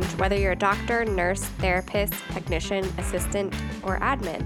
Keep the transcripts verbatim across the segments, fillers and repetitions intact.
learned, whether you're a doctor, nurse, therapist, technician, assistant, or admin.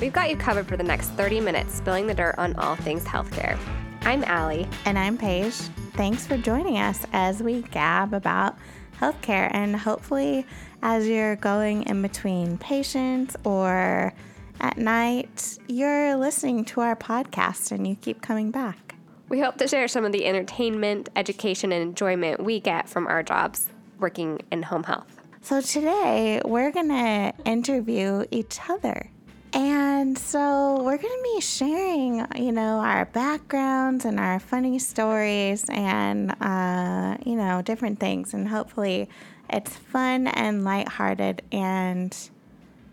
We've got you covered for the next thirty minutes, spilling the dirt on all things healthcare. I'm Allie. And I'm Paige. Thanks for joining us as we gab about healthcare. And hopefully, as you're going in between patients or at night, you're listening to our podcast and you keep coming back. We hope to share some of the entertainment, education, and enjoyment we get from our jobs working in home health. So today, we're going to interview each other. And so we're going to be sharing, you know, our backgrounds and our funny stories and, uh, you know, different things. And hopefully it's fun and lighthearted and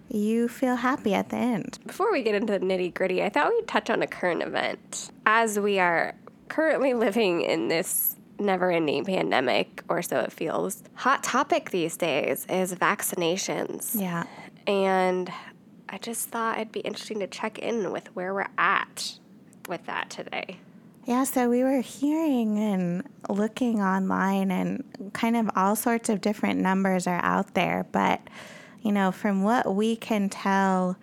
you feel happy at the end. Before we get into the nitty gritty, I thought we'd touch on a current event. As we are currently living in this never-ending pandemic, or so it feels, hot topic these days is vaccinations. Yeah. And I just thought it'd be interesting to check in with where we're at with that today. Yeah, so we were hearing and looking online, and kind of all sorts of different numbers are out there. But, you know, from what we can tell,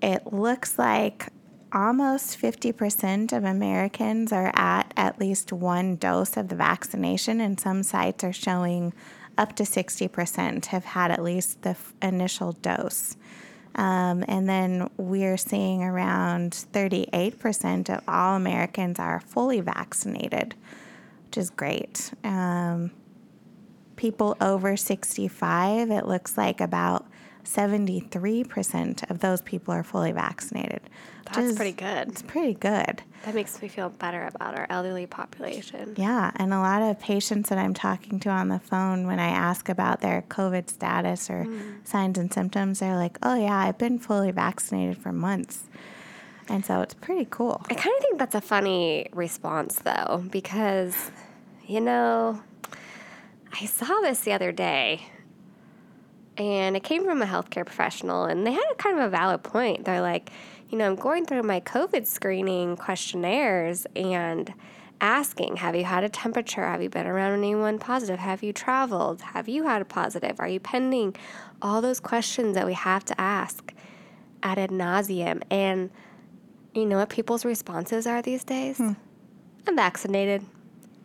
it looks like almost fifty percent of Americans are at at least one dose of the vaccination, and some sites are showing up to sixty percent have had at least the f- initial dose. Um, and then we're seeing around thirty-eight percent of all Americans are fully vaccinated, which is great. Um, people over sixty-five, it looks like about seventy-three percent of those people are fully vaccinated. That's is, pretty good. It's pretty good. That makes me feel better about our elderly population. Yeah, and a lot of patients that I'm talking to on the phone, when I ask about their COVID status or mm. signs and symptoms, they're like, oh, yeah, I've been fully vaccinated for months. And so it's pretty cool. I kind of think that's a funny response, though, because, you know, I saw this the other day. And it came from a healthcare professional, and they had a kind of a valid point. They're like, you know, I'm going through my COVID screening questionnaires and asking, have you had a temperature? Have you been around anyone positive? Have you traveled? Have you had a positive? Are you pending? All those questions that we have to ask ad nauseum. And you know what people's responses are these days? Hmm. I'm vaccinated.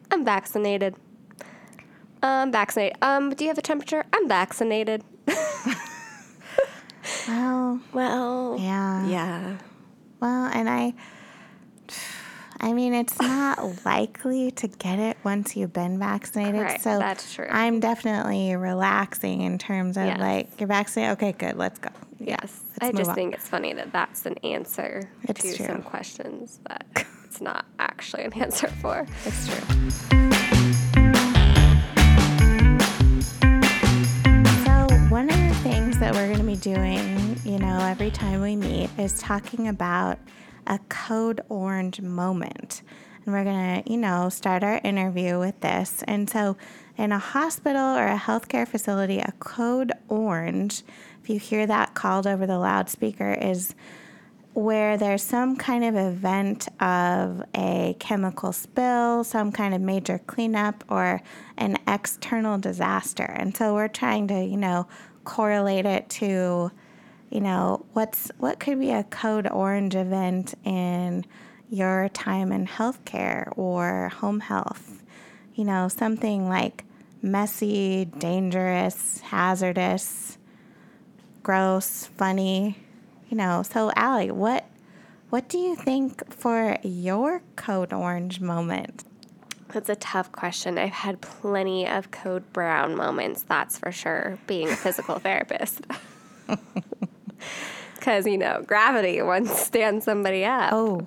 I'm vaccinated. I'm vaccinated. Um, do you have a temperature? I'm vaccinated. Well, well, yeah, yeah. Well, and I, I mean, it's not likely to get it once you've been vaccinated. Correct. So that's true. I'm definitely relaxing in terms of yes. like you're vaccinated. Okay, good. Let's go. Yes, yes. Let's I just on. think it's funny that that's an answer it's to true. some questions that it's not actually an answer for. It's true. One of the things that we're going to be doing, you know, every time we meet is talking about a code orange moment. And we're going to, you know, start our interview with this. And so in a hospital or a healthcare facility, a code orange, if you hear that called over the loudspeaker, is where there's some kind of event of a chemical spill, some kind of major cleanup, or an external disaster. And so we're trying to, you know, correlate it to, you know, what's what could be a code orange event in your time in healthcare or home health. You know, something like messy, dangerous, hazardous, gross, funny. You know, so Allie, what what do you think for your code orange moment? That's a tough question. I've had plenty of code brown moments, that's for sure, being a physical therapist. Because, you know, gravity once stands somebody up. Oh.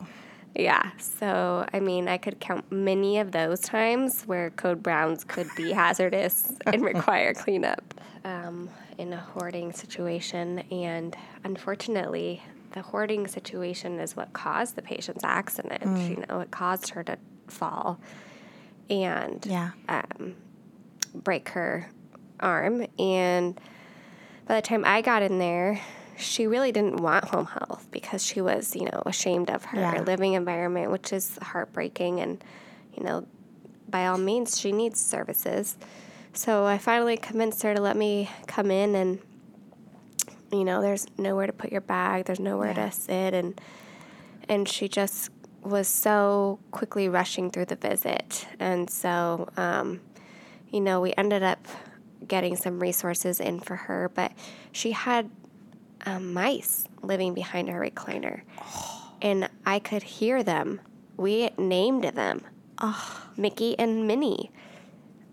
Yeah. So, I mean, I could count many of those times where code browns could be hazardous and require cleanup. Um, in a hoarding situation, and unfortunately, the hoarding situation is what caused the patient's accident. Mm. You know, it caused her to fall and yeah. um, break her arm. And by the time I got in there, she really didn't want home health because she was, you know, ashamed of her yeah. living environment, which is heartbreaking. And you know, by all means, she needs services. So I finally convinced her to let me come in, and, you know, there's nowhere to put your bag. There's nowhere yeah. to sit. And and she just was so quickly rushing through the visit. And so, um, you know, we ended up getting some resources in for her. But she had um, mice living behind her recliner. Oh. And I could hear them. We named them oh. Mickey and Minnie.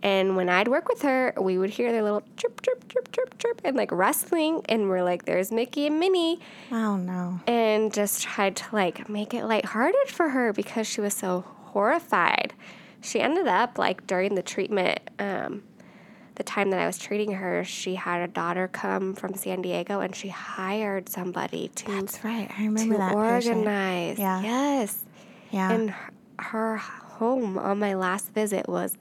And when I'd work with her, we would hear their little chirp, chirp, chirp, chirp, chirp, and, like, wrestling. And we're like, there's Mickey and Minnie. Oh, no. And just tried to, like, make it lighthearted for her because she was so horrified. She ended up, like, during the treatment, um, the time that I was treating her, she had a daughter come from San Diego, and she hired somebody to That's right. I remember to that organize. Patient. Yeah. Yes. Yeah. And her home on my last visit was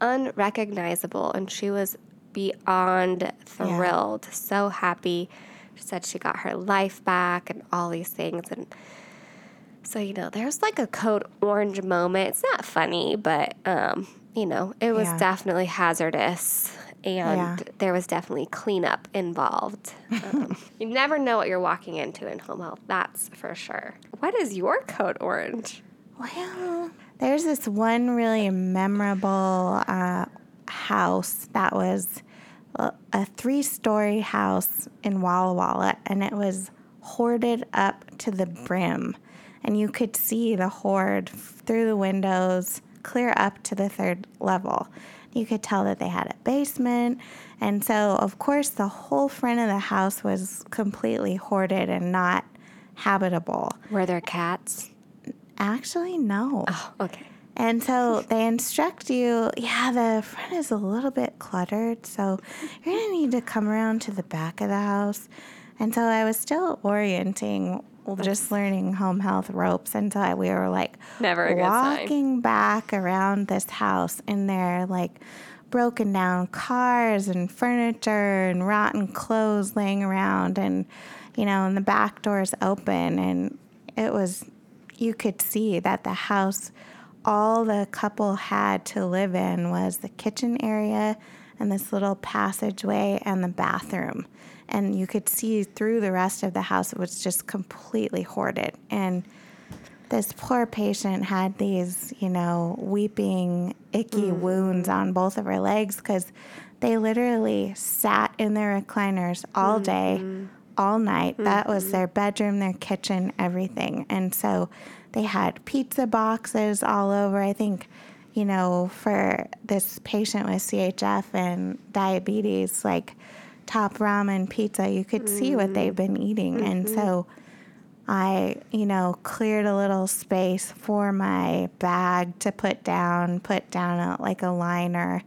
unrecognizable, and she was beyond thrilled, yeah. so happy. She said she got her life back and all these things. And so, you know, there's like a code orange moment. It's not funny, but, um, you know, it was yeah. definitely hazardous, and yeah. there was definitely cleanup involved. Um, you never know what you're walking into in home health, that's for sure. What is your code orange? Well, there's this one really memorable uh, house that was a three-story house in Walla Walla, and it was hoarded up to the brim. And you could see the hoard through the windows clear up to the third level. You could tell that they had a basement. And so, of course, the whole front of the house was completely hoarded and not habitable. Were there cats? Actually, no. Oh, okay. And so they instruct you, yeah, the front is a little bit cluttered, so you're going to need to come around to the back of the house. And so I was still orienting, just learning home health ropes until we were, like, Never a good walking sign. Back around this house, and they're, like, broken down cars and furniture and rotten clothes laying around, and, you know, and the back door's open, and it was... You could see that the house, all the couple had to live in was the kitchen area and this little passageway and the bathroom. And you could see through the rest of the house, it was just completely hoarded. And this poor patient had these, you know, weeping, icky mm-hmm. wounds on both of her legs because they literally sat in their recliners all mm-hmm. day, all night. Mm-hmm. That was their bedroom, their kitchen, everything. And so they had pizza boxes all over. I think, you know, for this patient with C H F and diabetes, like top ramen pizza, you could mm-hmm. see what they've been eating. Mm-hmm. And so I, you know, cleared a little space for my bag to put down, put down a, like a liner,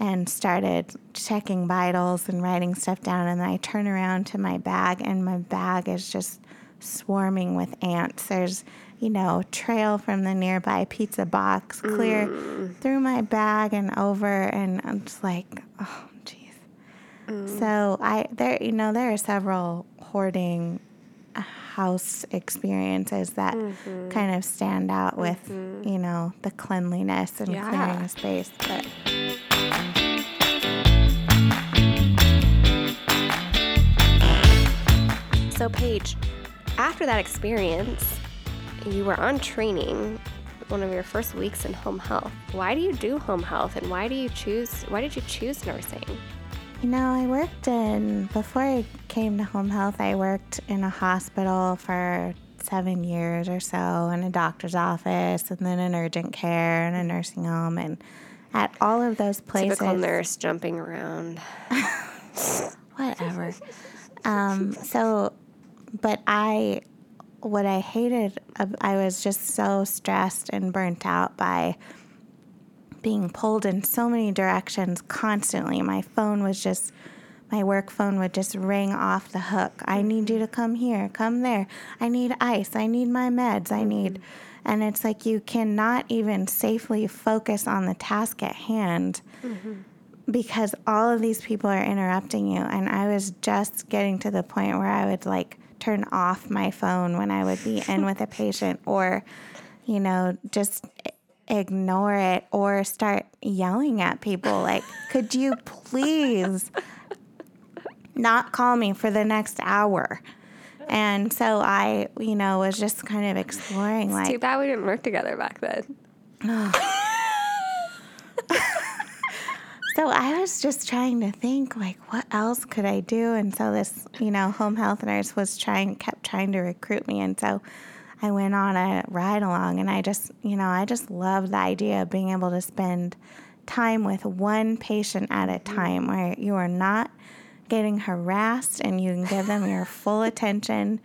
and started checking vitals and writing stuff down. And then I turn around to my bag, and my bag is just swarming with ants. There's, you know, trail from the nearby pizza box clear mm. through my bag and over, and I'm just like, oh, geez. Mm. So I, there, you know, there are several hoarding house experiences that mm-hmm. kind of stand out with, mm-hmm. you know, the cleanliness and yeah. clearing the space. But... So, Paige, after that experience, you were on training one of your first weeks in home health. Why do you do home health, and why do you choose? Why did you choose nursing? You know, I worked in, before I came to home health, I worked in a hospital for seven years or so, in a doctor's office, and then an urgent care and a nursing home, and at all of those places. Typical nurse jumping around. Whatever. Um, so, but I, what I hated, I was just so stressed and burnt out by being pulled in so many directions constantly. My phone was just, my work phone would just ring off the hook. I need you to come here, come there. I need ice. I need my meds. I need, and it's like you cannot even safely focus on the task at hand mm-hmm. because all of these people are interrupting you. And I was just getting to the point where I would, like, turn off my phone when I would be in with a patient, or, you know, just... ignore it or start yelling at people. Like, could you please not call me for the next hour? And so I, you know, was just kind of exploring. It's like, too bad we didn't work together back then. So I was just trying to think, like, what else could I do? And so this, you know, home health nurse was trying, kept trying to recruit me. And so I went on a ride along, and I just, you know, I just loved the idea of being able to spend time with one patient at a time where you are not getting harassed and you can give them your full attention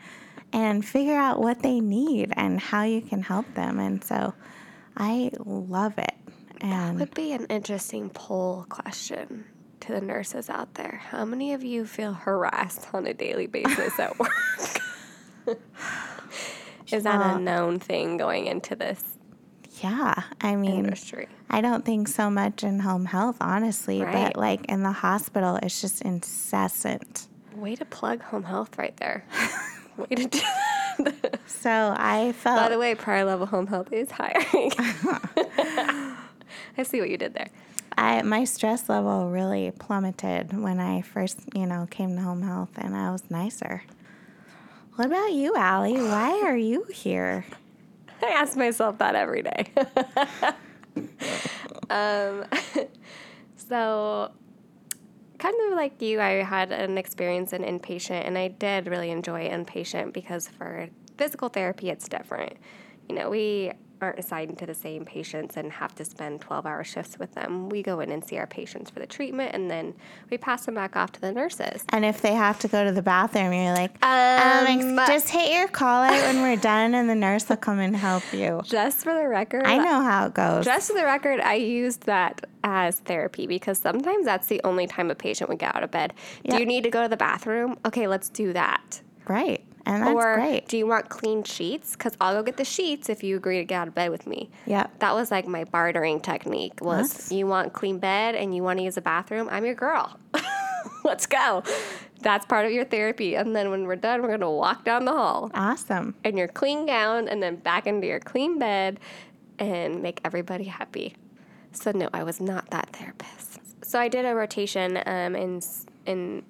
and figure out what they need and how you can help them. And so I love it. And that would be an interesting poll question to the nurses out there. How many of you feel harassed on a daily basis at work? Is that well, a known thing going into this? Yeah. I mean, industry? I don't think so much in home health, honestly, right. But like in the hospital, it's just incessant. Way to plug home health right there. Way to do that. So I felt. By the way, Prior Level Home Health is hiring. I see what you did there. I my stress level really plummeted when I first, you know, came to home health, and I was nicer. What about you, Allie? Why are you here? I ask myself that every day. um, so kind of like you, I had an experience in inpatient, and I did really enjoy inpatient because for physical therapy, it's different. You know, we aren't assigned to the same patients and have to spend twelve-hour shifts with them. We go in and see our patients for the treatment, and then we pass them back off to the nurses. And if they have to go to the bathroom, you're like, um, um, just hit your call out when we're done, and the nurse will come and help you. Just for the record. I know how it goes. Just for the record, I used that as therapy because sometimes that's the only time a patient would get out of bed. Yep. Do you need to go to the bathroom? Okay, let's do that. Right. And that's or great. Do you want clean sheets? Because I'll go get the sheets if you agree to get out of bed with me. Yeah. That was like my bartering technique was that's... you want clean bed and you want to use a bathroom? I'm your girl. Let's go. That's part of your therapy. And then when we're done, we're going to walk down the hall. Awesome. In your clean gown and then back into your clean bed and make everybody happy. So, no, I was not that therapist. So I did a rotation um, in in...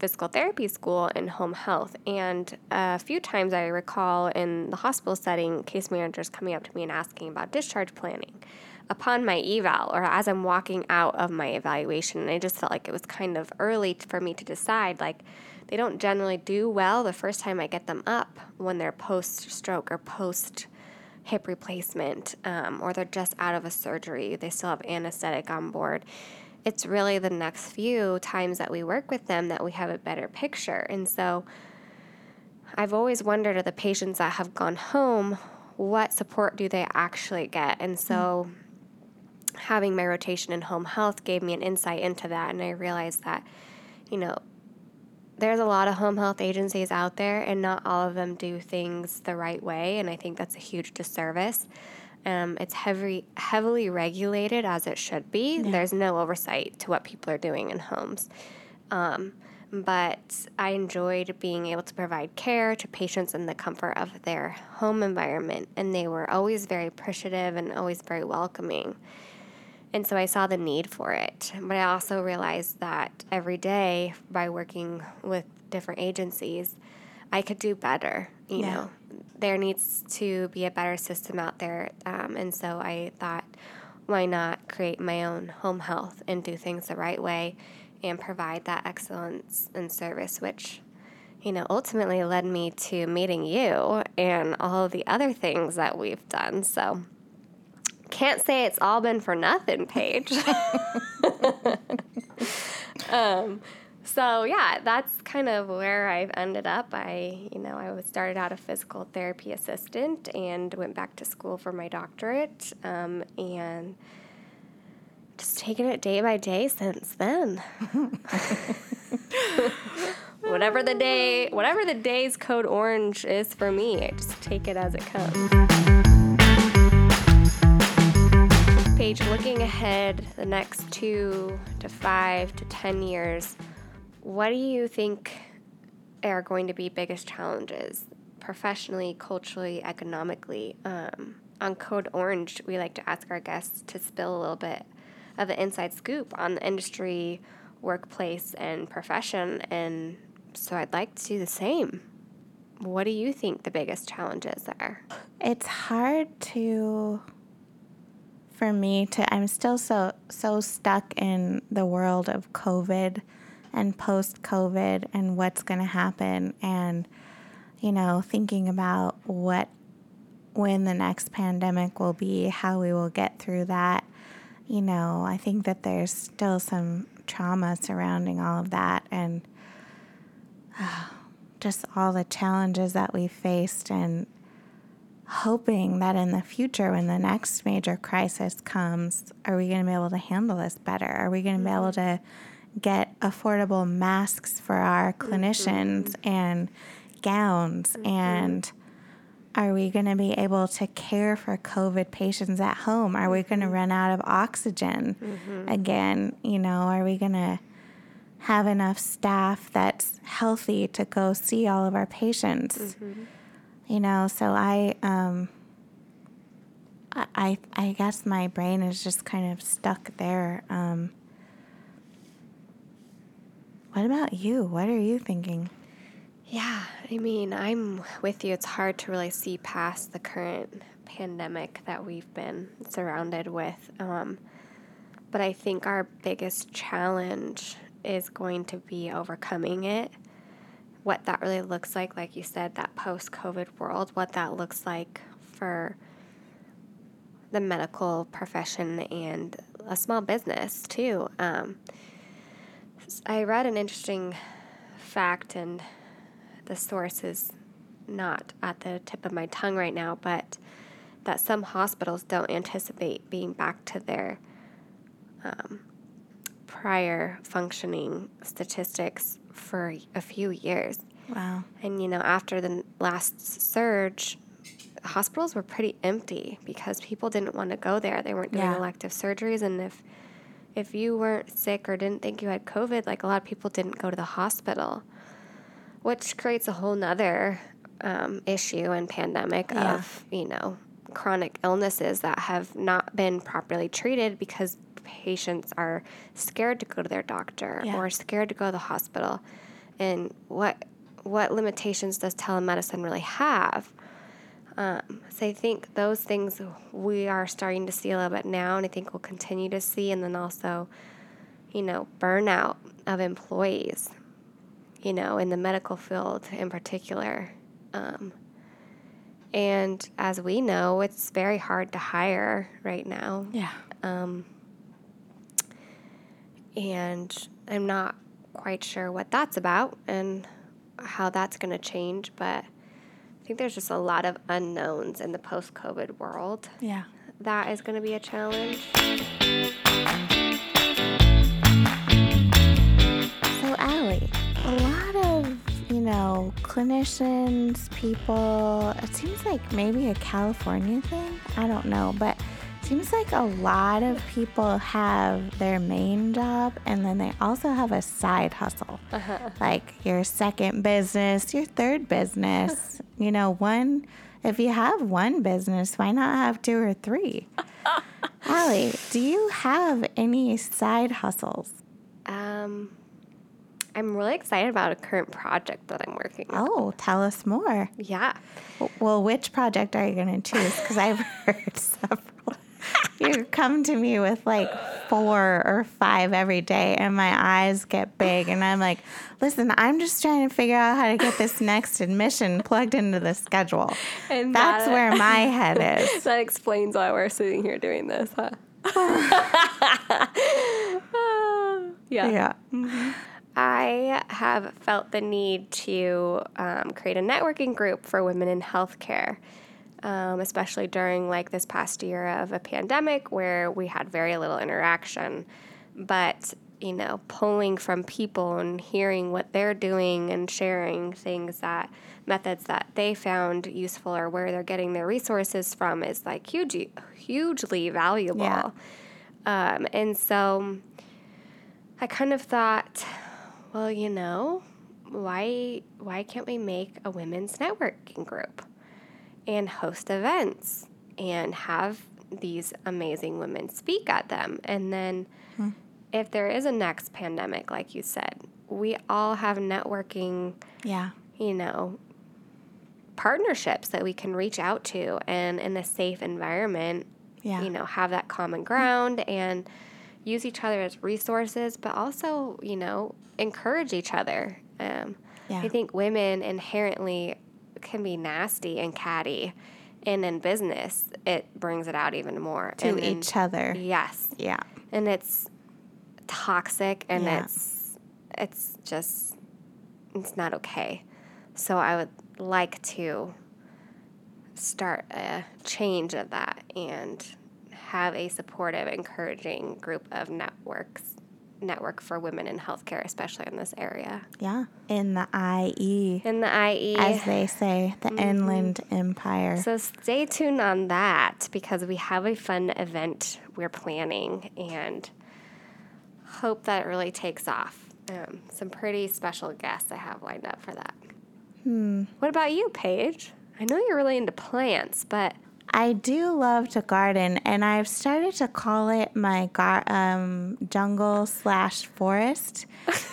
physical therapy school and home health. And a few times I recall in the hospital setting, case managers coming up to me and asking about discharge planning upon my eval or as I'm walking out of my evaluation. And I just felt like it was kind of early for me to decide, like they don't generally do well the first time I get them up when they're post-stroke or post hip replacement, um, or they're just out of a surgery. They still have anesthetic on board. It's really the next few times that we work with them that we have a better picture. And so I've always wondered of the patients that have gone home, what support do they actually get? And so mm. having my rotation in home health gave me an insight into that. And I realized that, you know, there's a lot of home health agencies out there and not all of them do things the right way. And I think that's a huge disservice. Um, it's heavy, heavily regulated, as it should be. Yeah. There's no oversight to what people are doing in homes. Um, but I enjoyed being able to provide care to patients in the comfort of their home environment, and they were always very appreciative and always very welcoming. And so I saw the need for it. But I also realized that every day, by working with different agencies, I could do better, you yeah. know. There needs to be a better system out there, um, and so I thought, why not create my own home health and do things the right way and provide that excellence and service, which, you know, ultimately led me to meeting you and all the other things that we've done. So can't say it's all been for nothing, Paige. um So, yeah, that's kind of where I've ended up. I, you know, I started out a physical therapy assistant and went back to school for my doctorate, um, and just taking it day by day since then. Whatever the day, whatever the day's code orange is for me, I just take it as it comes. Paige, looking ahead the next two to five to ten years, what do you think are going to be biggest challenges professionally, culturally, economically, um, on Code Orange, we like to ask our guests to spill a little bit of the inside scoop on the industry, workplace, and profession, and so I'd like to do the same. What do you think the biggest challenges are? It's hard to, for me to, I'm still so so stuck in the world of COVID and post-COVID and what's going to happen, and, you know, thinking about what, when the next pandemic will be, how we will get through that. You know, I think that there's still some trauma surrounding all of that, and uh, just all the challenges that we faced, and hoping that in the future, when the next major crisis comes, are we going to be able to handle this better? Are we going to be able to get affordable masks for our clinicians mm-hmm. and gowns? Mm-hmm. And are we going to be able to care for COVID patients at home? Are we going to run out of oxygen mm-hmm. again? You know, are we going to have enough staff that's healthy to go see all of our patients? Mm-hmm. You know, so I, um, I, I guess my brain is just kind of stuck there. Um, what about you? What are you thinking? Yeah, I mean, I'm with you. It's hard to really see past the current pandemic that we've been surrounded with. Um, but I think our biggest challenge is going to be overcoming it. What that really looks like, like you said, that post-COVID world, what that looks like for the medical profession and a small business, too. Um, I read an interesting fact, and the source is not at the tip of my tongue right now, but that some hospitals don't anticipate being back to their um, prior functioning statistics for a few years. Wow. And, you know, after the last surge, hospitals were pretty empty because people didn't want to go there. They weren't doing yeah. elective surgeries, and if if you weren't sick or didn't think you had COVID, like, a lot of people didn't go to the hospital, which creates a whole nother um, issue and pandemic yeah. of, you know, chronic illnesses that have not been properly treated because patients are scared to go to their doctor yeah. or scared to go to the hospital. And what what limitations does telemedicine really have? Um, so I think those things we are starting to see a little bit now, and I think we'll continue to see. And then also, you know, burnout of employees, you know, in the medical field in particular. Um, and as we know, it's very hard to hire right now. Yeah. Um, and I'm not quite sure what that's about and how that's going to change, but I think there's just a lot of unknowns in the post-COVID world. Yeah. That is going to be a challenge. So, Allie, a lot of, you know, clinicians, people, it seems like maybe a California thing. I don't know, but it seems like a lot of people have their main job, and then they also have a side hustle, uh-huh. like your second business, your third business. You know, one, if you have one business, why not have two or three? Allie, do you have any side hustles? Um... I'm really excited about a current project that I'm working on. Oh, tell us more. Yeah. Well, which project are you going to choose? Because I've heard several. You come to me with like four or five every day, and my eyes get big, and I'm like, listen, I'm just trying to figure out how to get this next admission plugged into the schedule. And That's that, where my head is. That explains why we're sitting here doing this, huh? yeah. Yeah. Mm-hmm. I have felt the need to um, create a networking group for women in healthcare, um, especially during like this past year of a pandemic where we had very little interaction. But, you know, pulling from people and hearing what they're doing and sharing things that methods that they found useful or where they're getting their resources from is like huge, hugely valuable. Yeah. Um, and so I kind of thought, well, you know, why why can't we make a women's networking group and host events and have these amazing women speak at them. And then hmm. if there is a next pandemic, like you said, we all have networking, yeah, you know, partnerships that we can reach out to, and in a safe environment, yeah. you know, have that common ground and use each other as resources, but also, you know, encourage each other. Um, yeah. I think women inherently can be nasty and catty, and in business, it brings it out even more. To and each in, other. Yes. Yeah. And it's toxic, and yeah. it's it's just, it's not okay. So I would like to start a change of that and have a supportive, encouraging group of networks, network for women in healthcare, especially in this area. Yeah, in the I E. In the I E. As they say, the mm-hmm. Inland Empire. So stay tuned on that, because we have a fun event we're planning and hope that it really takes off. Um, some pretty special guests I have lined up for that. Hmm. What about you, Paige? I know you're really into plants, but... I do love to garden, and I've started to call it my gar- um, jungle slash forest,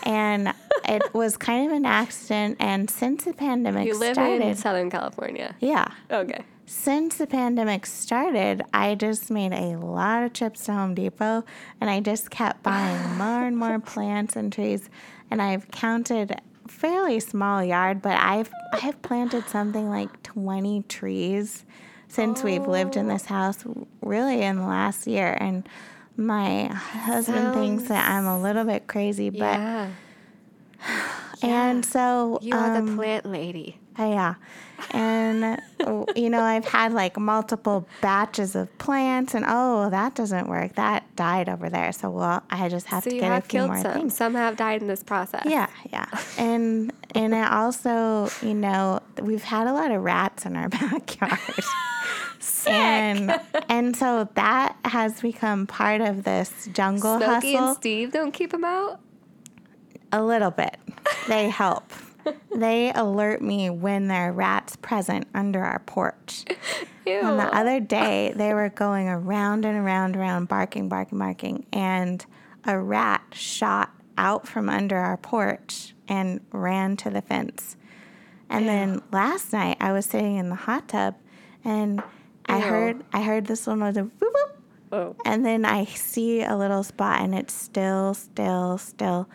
and it was kind of an accident, and since the pandemic started... You live started, in Southern California? Yeah. Okay. Since the pandemic started, I just made a lot of trips to Home Depot, and I just kept buying more and more plants and trees, and I've counted... fairly small yard, but I've I've planted something like twenty trees since oh. we've lived in this house, really in the last year. And my husband Sounds, thinks that I'm a little bit crazy, but yeah. and yeah. so you are um, the plant lady. Oh, yeah, and you know, I've had like multiple batches of plants, and oh, that doesn't work. That died over there, so well, I just have so to get have a few more some. things. Some have died in this process. Yeah, yeah, and and I also, you know, we've had a lot of rats in our backyard. Sick. And and so that has become part of this jungle Smokey hustle. Smokey and Steve don't keep them out? A little bit. They help. They alert me when there are rats present under our porch. Ew. And the other day, they were going around and around, around, barking, barking, barking, and a rat shot out from under our porch and ran to the fence. And Ew. Then last night, I was sitting in the hot tub, and Ew. I heard I heard this little noise of whoop, whoop, oh. and then I see a little spot, and it's still, still, still,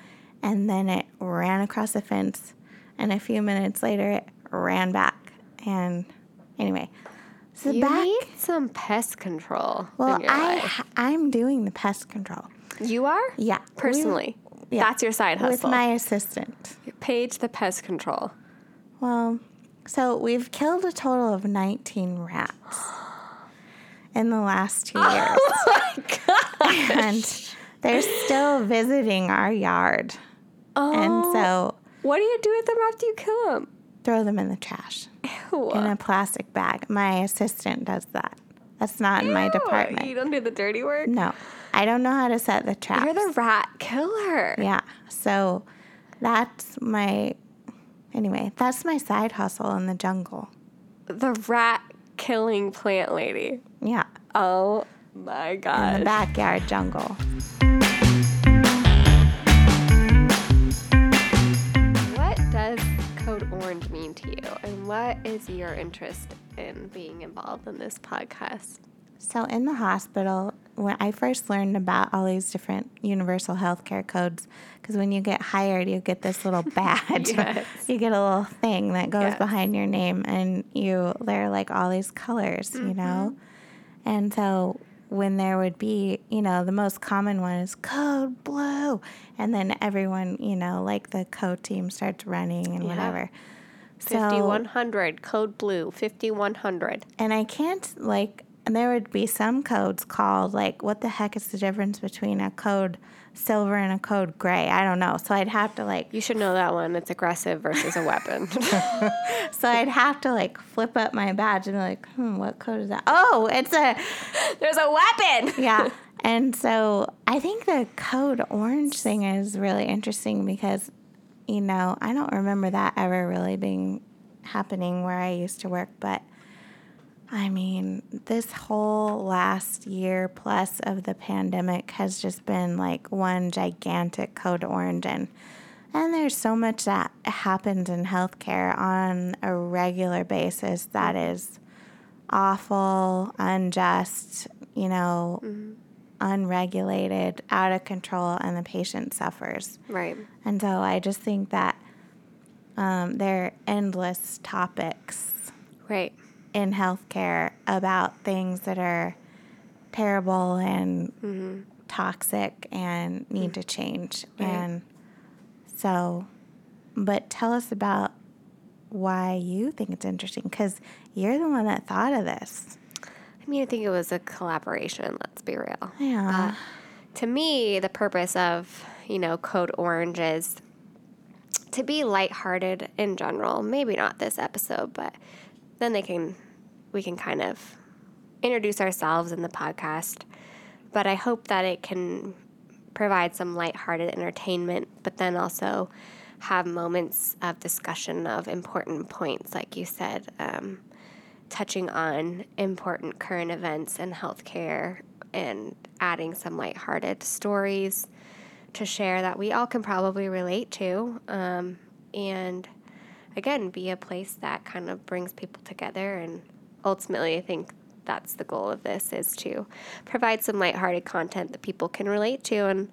and then it ran across the fence. And a few minutes later, it ran back. And anyway, so you back, need some pest control. Well, in your I life. I'm doing the pest control. You are? Yeah, personally. We, yeah. That's your side hustle. With my assistant, Paige, the pest control. Well, so we've killed a total of nineteen rats in the last two years. Oh my gosh! And they're still visiting our yard. Oh. And so. What do you do with them after you kill them? Throw them in the trash. Ew. In a plastic bag. My assistant does that. That's not Ew. In my department. You don't do the dirty work? No. I don't know how to set the traps. You're the rat killer. Yeah. So that's my, anyway, that's my side hustle in the jungle. The rat killing plant lady. Yeah. Oh my gosh. In the backyard jungle. Code Orange mean to you, and what is your interest in being involved in this podcast? So in the hospital, when I first learned about all these different universal healthcare codes, because when you get hired, you get this little badge. Yes. You get a little thing that goes yes. behind your name, and you there are like all these colors, mm-hmm. you know? And so when there would be, you know, the most common one is code blue. And then everyone, you know, like the code team starts running and yeah. whatever. fifty-one hundred, so, code blue, fifty-one hundred. And I can't, like, and there would be some codes called, like, what the heck is the difference between a code silver and a code gray? I don't know. So I'd have to, like. You should know that one. It's aggressive versus a weapon. So I'd have to, like, flip up my badge and be like, hmm, what code is that? Oh, it's a. There's a weapon. Yeah. And so I think the code orange thing is really interesting because, you know, I don't remember that ever really being happening where I used to work, but I mean, this whole last year plus of the pandemic has just been like one gigantic code orange. And and there's so much that happens in healthcare on a regular basis that is awful, unjust, you know, mm-hmm. unregulated, out of control, and the patient suffers. Right. And so I just think that um, there are endless topics. Right. In healthcare about things that are terrible and mm-hmm. toxic and need mm-hmm. to change. Right. And so, but tell us about why you think it's interesting, because you're the one that thought of this. I mean, I think it was a collaboration, let's be real. Yeah. Uh, to me, the purpose of, you know, Code Orange is to be lighthearted in general. Maybe not this episode, but then they can, we can kind of introduce ourselves in the podcast. But I hope that it can provide some lighthearted entertainment, but then also have moments of discussion of important points, like you said, um, touching on important current events in healthcare and adding some lighthearted stories to share that we all can probably relate to. Um, and again, be a place that kind of brings people together. And ultimately, I think that's the goal of this, is to provide some lighthearted content that people can relate to and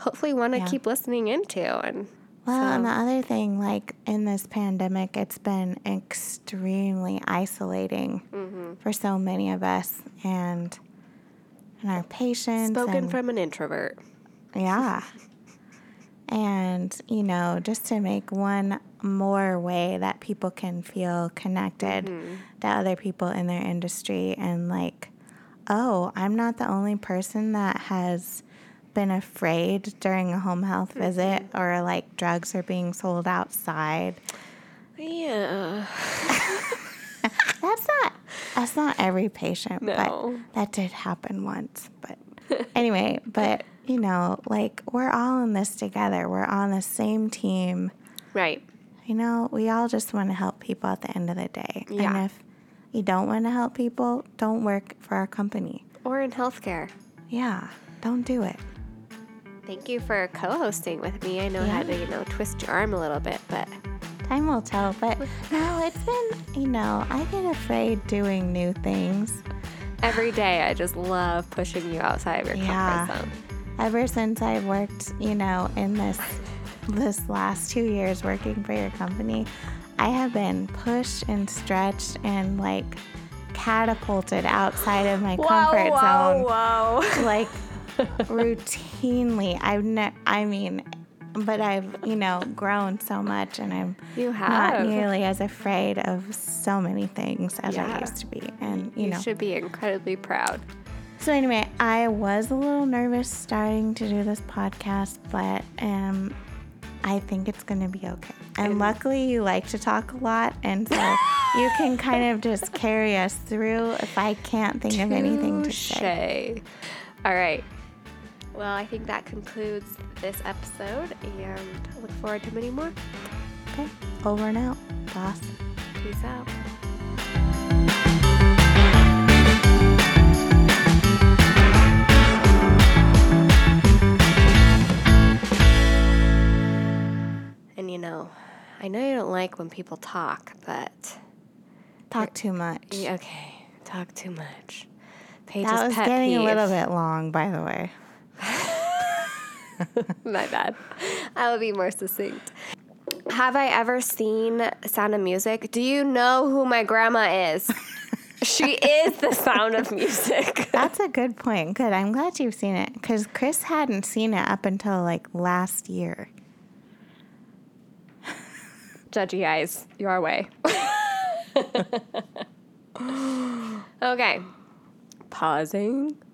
hopefully want to yeah. keep listening into. And well, so. And the other thing, like in this pandemic, it's been extremely isolating mm-hmm. for so many of us and, and our patients. Spoken and, from an introvert. Yeah. And, you know, just to make one more way that people can feel connected mm-hmm. to other people in their industry and like, oh, I'm not the only person that has been afraid during a home health mm-hmm. visit, or like drugs are being sold outside. Yeah. That's not, that's not every patient, no. But that did happen once. But anyway, but... You know, like, we're all in this together. We're on the same team. Right. You know, we all just want to help people at the end of the day. Yeah. And if you don't want to help people, don't work for our company. Or in healthcare. Yeah. Don't do it. Thank you for co-hosting with me. I know yeah. how to, you know, twist your arm a little bit, but... Time will tell. But, no, it's been, you know, I get afraid doing new things. Every day I just love pushing you outside of your yeah. comfort zone. Ever since I've worked, you know, in this this last two years working for your company, I have been pushed and stretched and, like, catapulted outside of my whoa, comfort whoa, zone. Whoa, whoa, Like, routinely. I've ne- I mean, but I've, you know, grown so much, and I'm you have. not nearly as afraid of so many things as yeah. I used to be. And, you, you know. You should be incredibly proud. So anyway, I was a little nervous starting to do this podcast, but um, I think it's going to be okay. And luckily, you like to talk a lot, and so you can kind of just carry us through if I can't think Touché. of anything to say. All right. Well, I think that concludes this episode, and I look forward to many more. Okay. Over and out, boss. Peace out. And, you know, I know you don't like when people talk, but... Talk too much. Okay, talk too much. Paige's pet peeve. That was getting a little bit long, by the way. My bad. I will be more succinct. Have I ever seen Sound of Music? Do you know who my grandma is? She is the Sound of Music. That's a good point. Good. I'm glad you've seen it, because Chris hadn't seen it up until, like, last year. Judgy eyes your way. Okay. Pausing.